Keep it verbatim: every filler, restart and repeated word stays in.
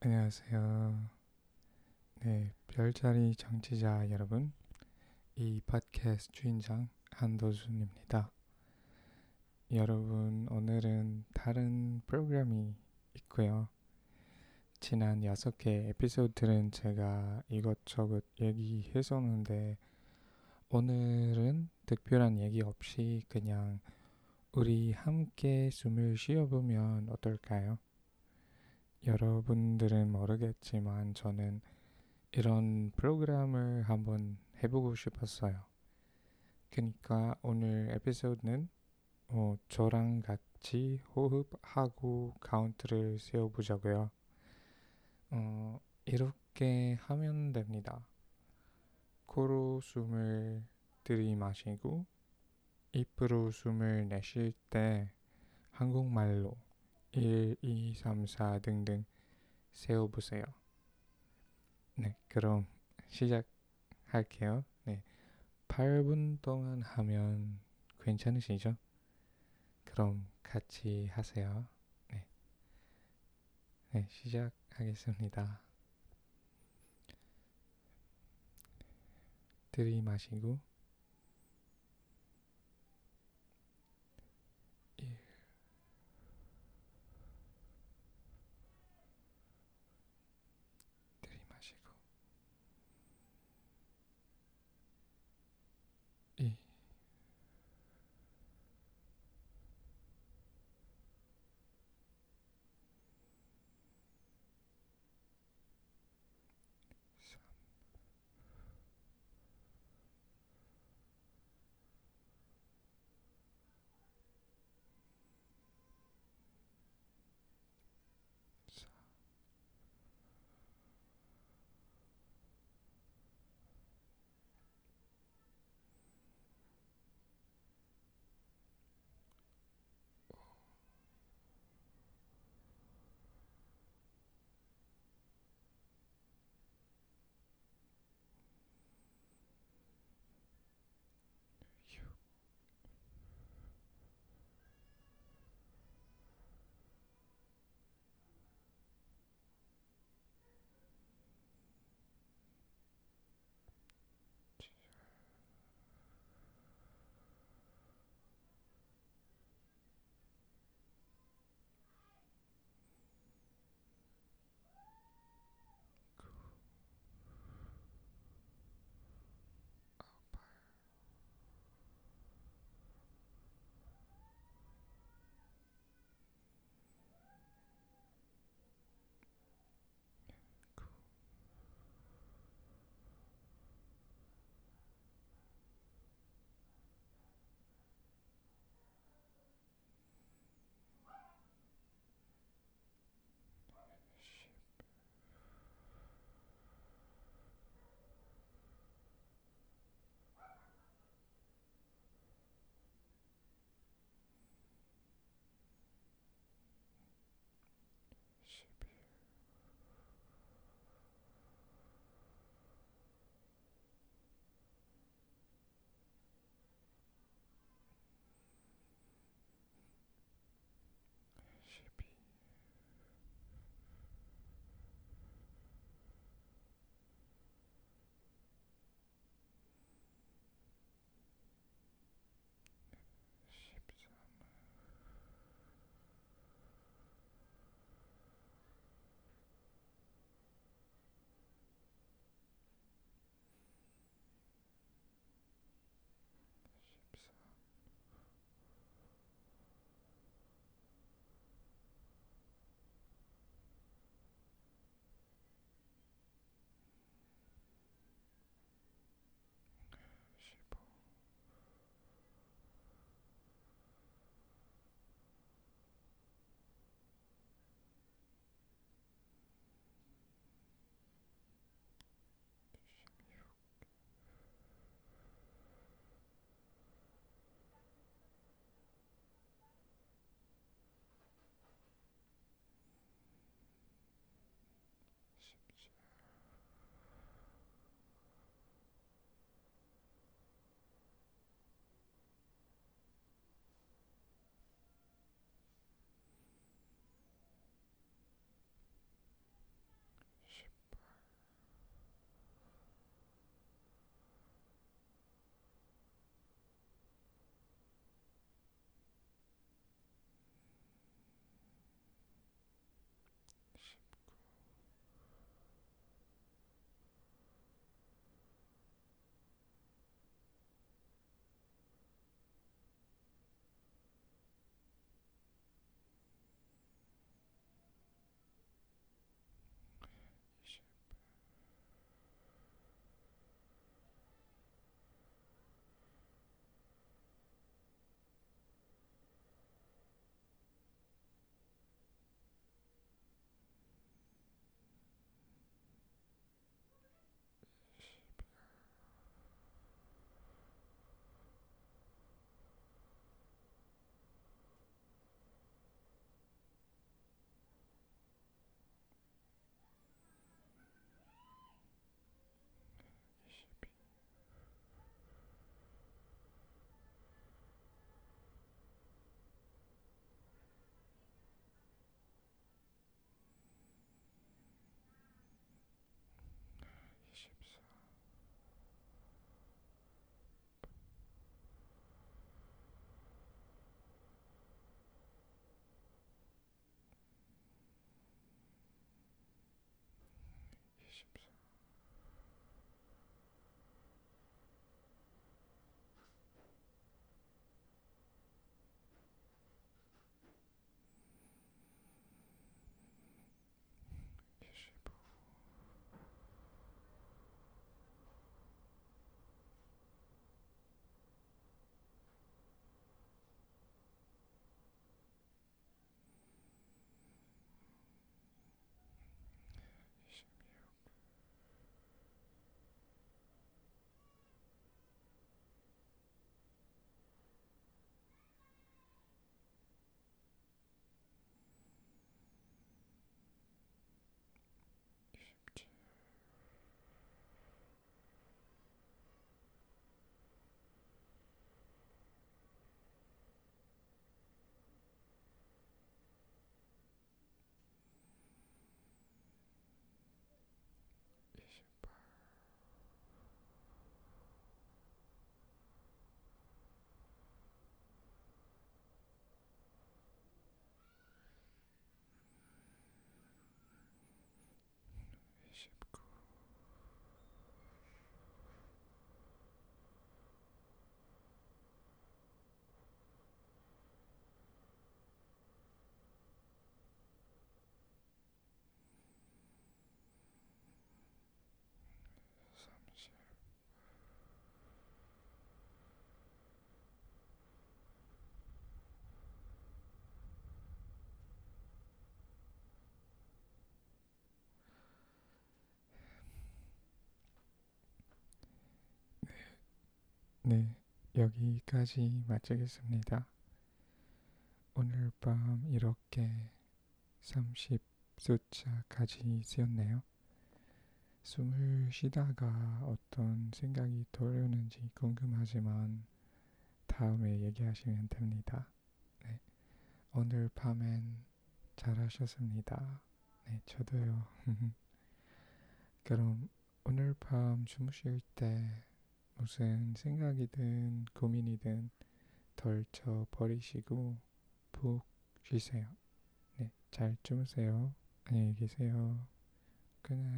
안녕하세요. 네, 별자리 청취자 여러분, 이 팟캐스트 주인장 한도준입니다. 여러분, 오늘은 다른 프로그램이 있고요. 지난 여섯 개 에피소드들은 제가 이것저것 얘기했었는데 오늘은 특별한 얘기 없이 그냥 우리 함께 숨을 쉬어보면 어떨까요? 여러분들은 모르겠지만 저는 이런 프로그램을 한번 해보고 싶었어요. 그러니까 오늘 에피소드는 어, 저랑 같이 호흡하고 카운트를 세워보자고요. 어, 이렇게 하면 됩니다. 코로 숨을 들이마시고 입으로 숨을 내쉴 때 한국말로 일, 이, 삼, 사 등등 세워보세요. 네, 그럼 시작할게요. 네, 팔 분 동안 하면 괜찮으시죠? 그럼 같이 하세요. 네, 네 시작하겠습니다. 들이마시고 네, 여기까지 마치겠습니다. 오늘 밤 이렇게 삼십 숫자까지 쓰였네요. 숨을 쉬다가 어떤 생각이 떠오르는지 궁금하지만 다음에 얘기하시면 됩니다. 네, 오늘 밤엔 잘하셨습니다. 네, 저도요. 그럼 오늘 밤 주무실 때 무슨 생각이든 고민이든 덜쳐 버리시고 푹 쉬세요. 네, 잘 주무세요. 안녕히 계세요. 굿나잇.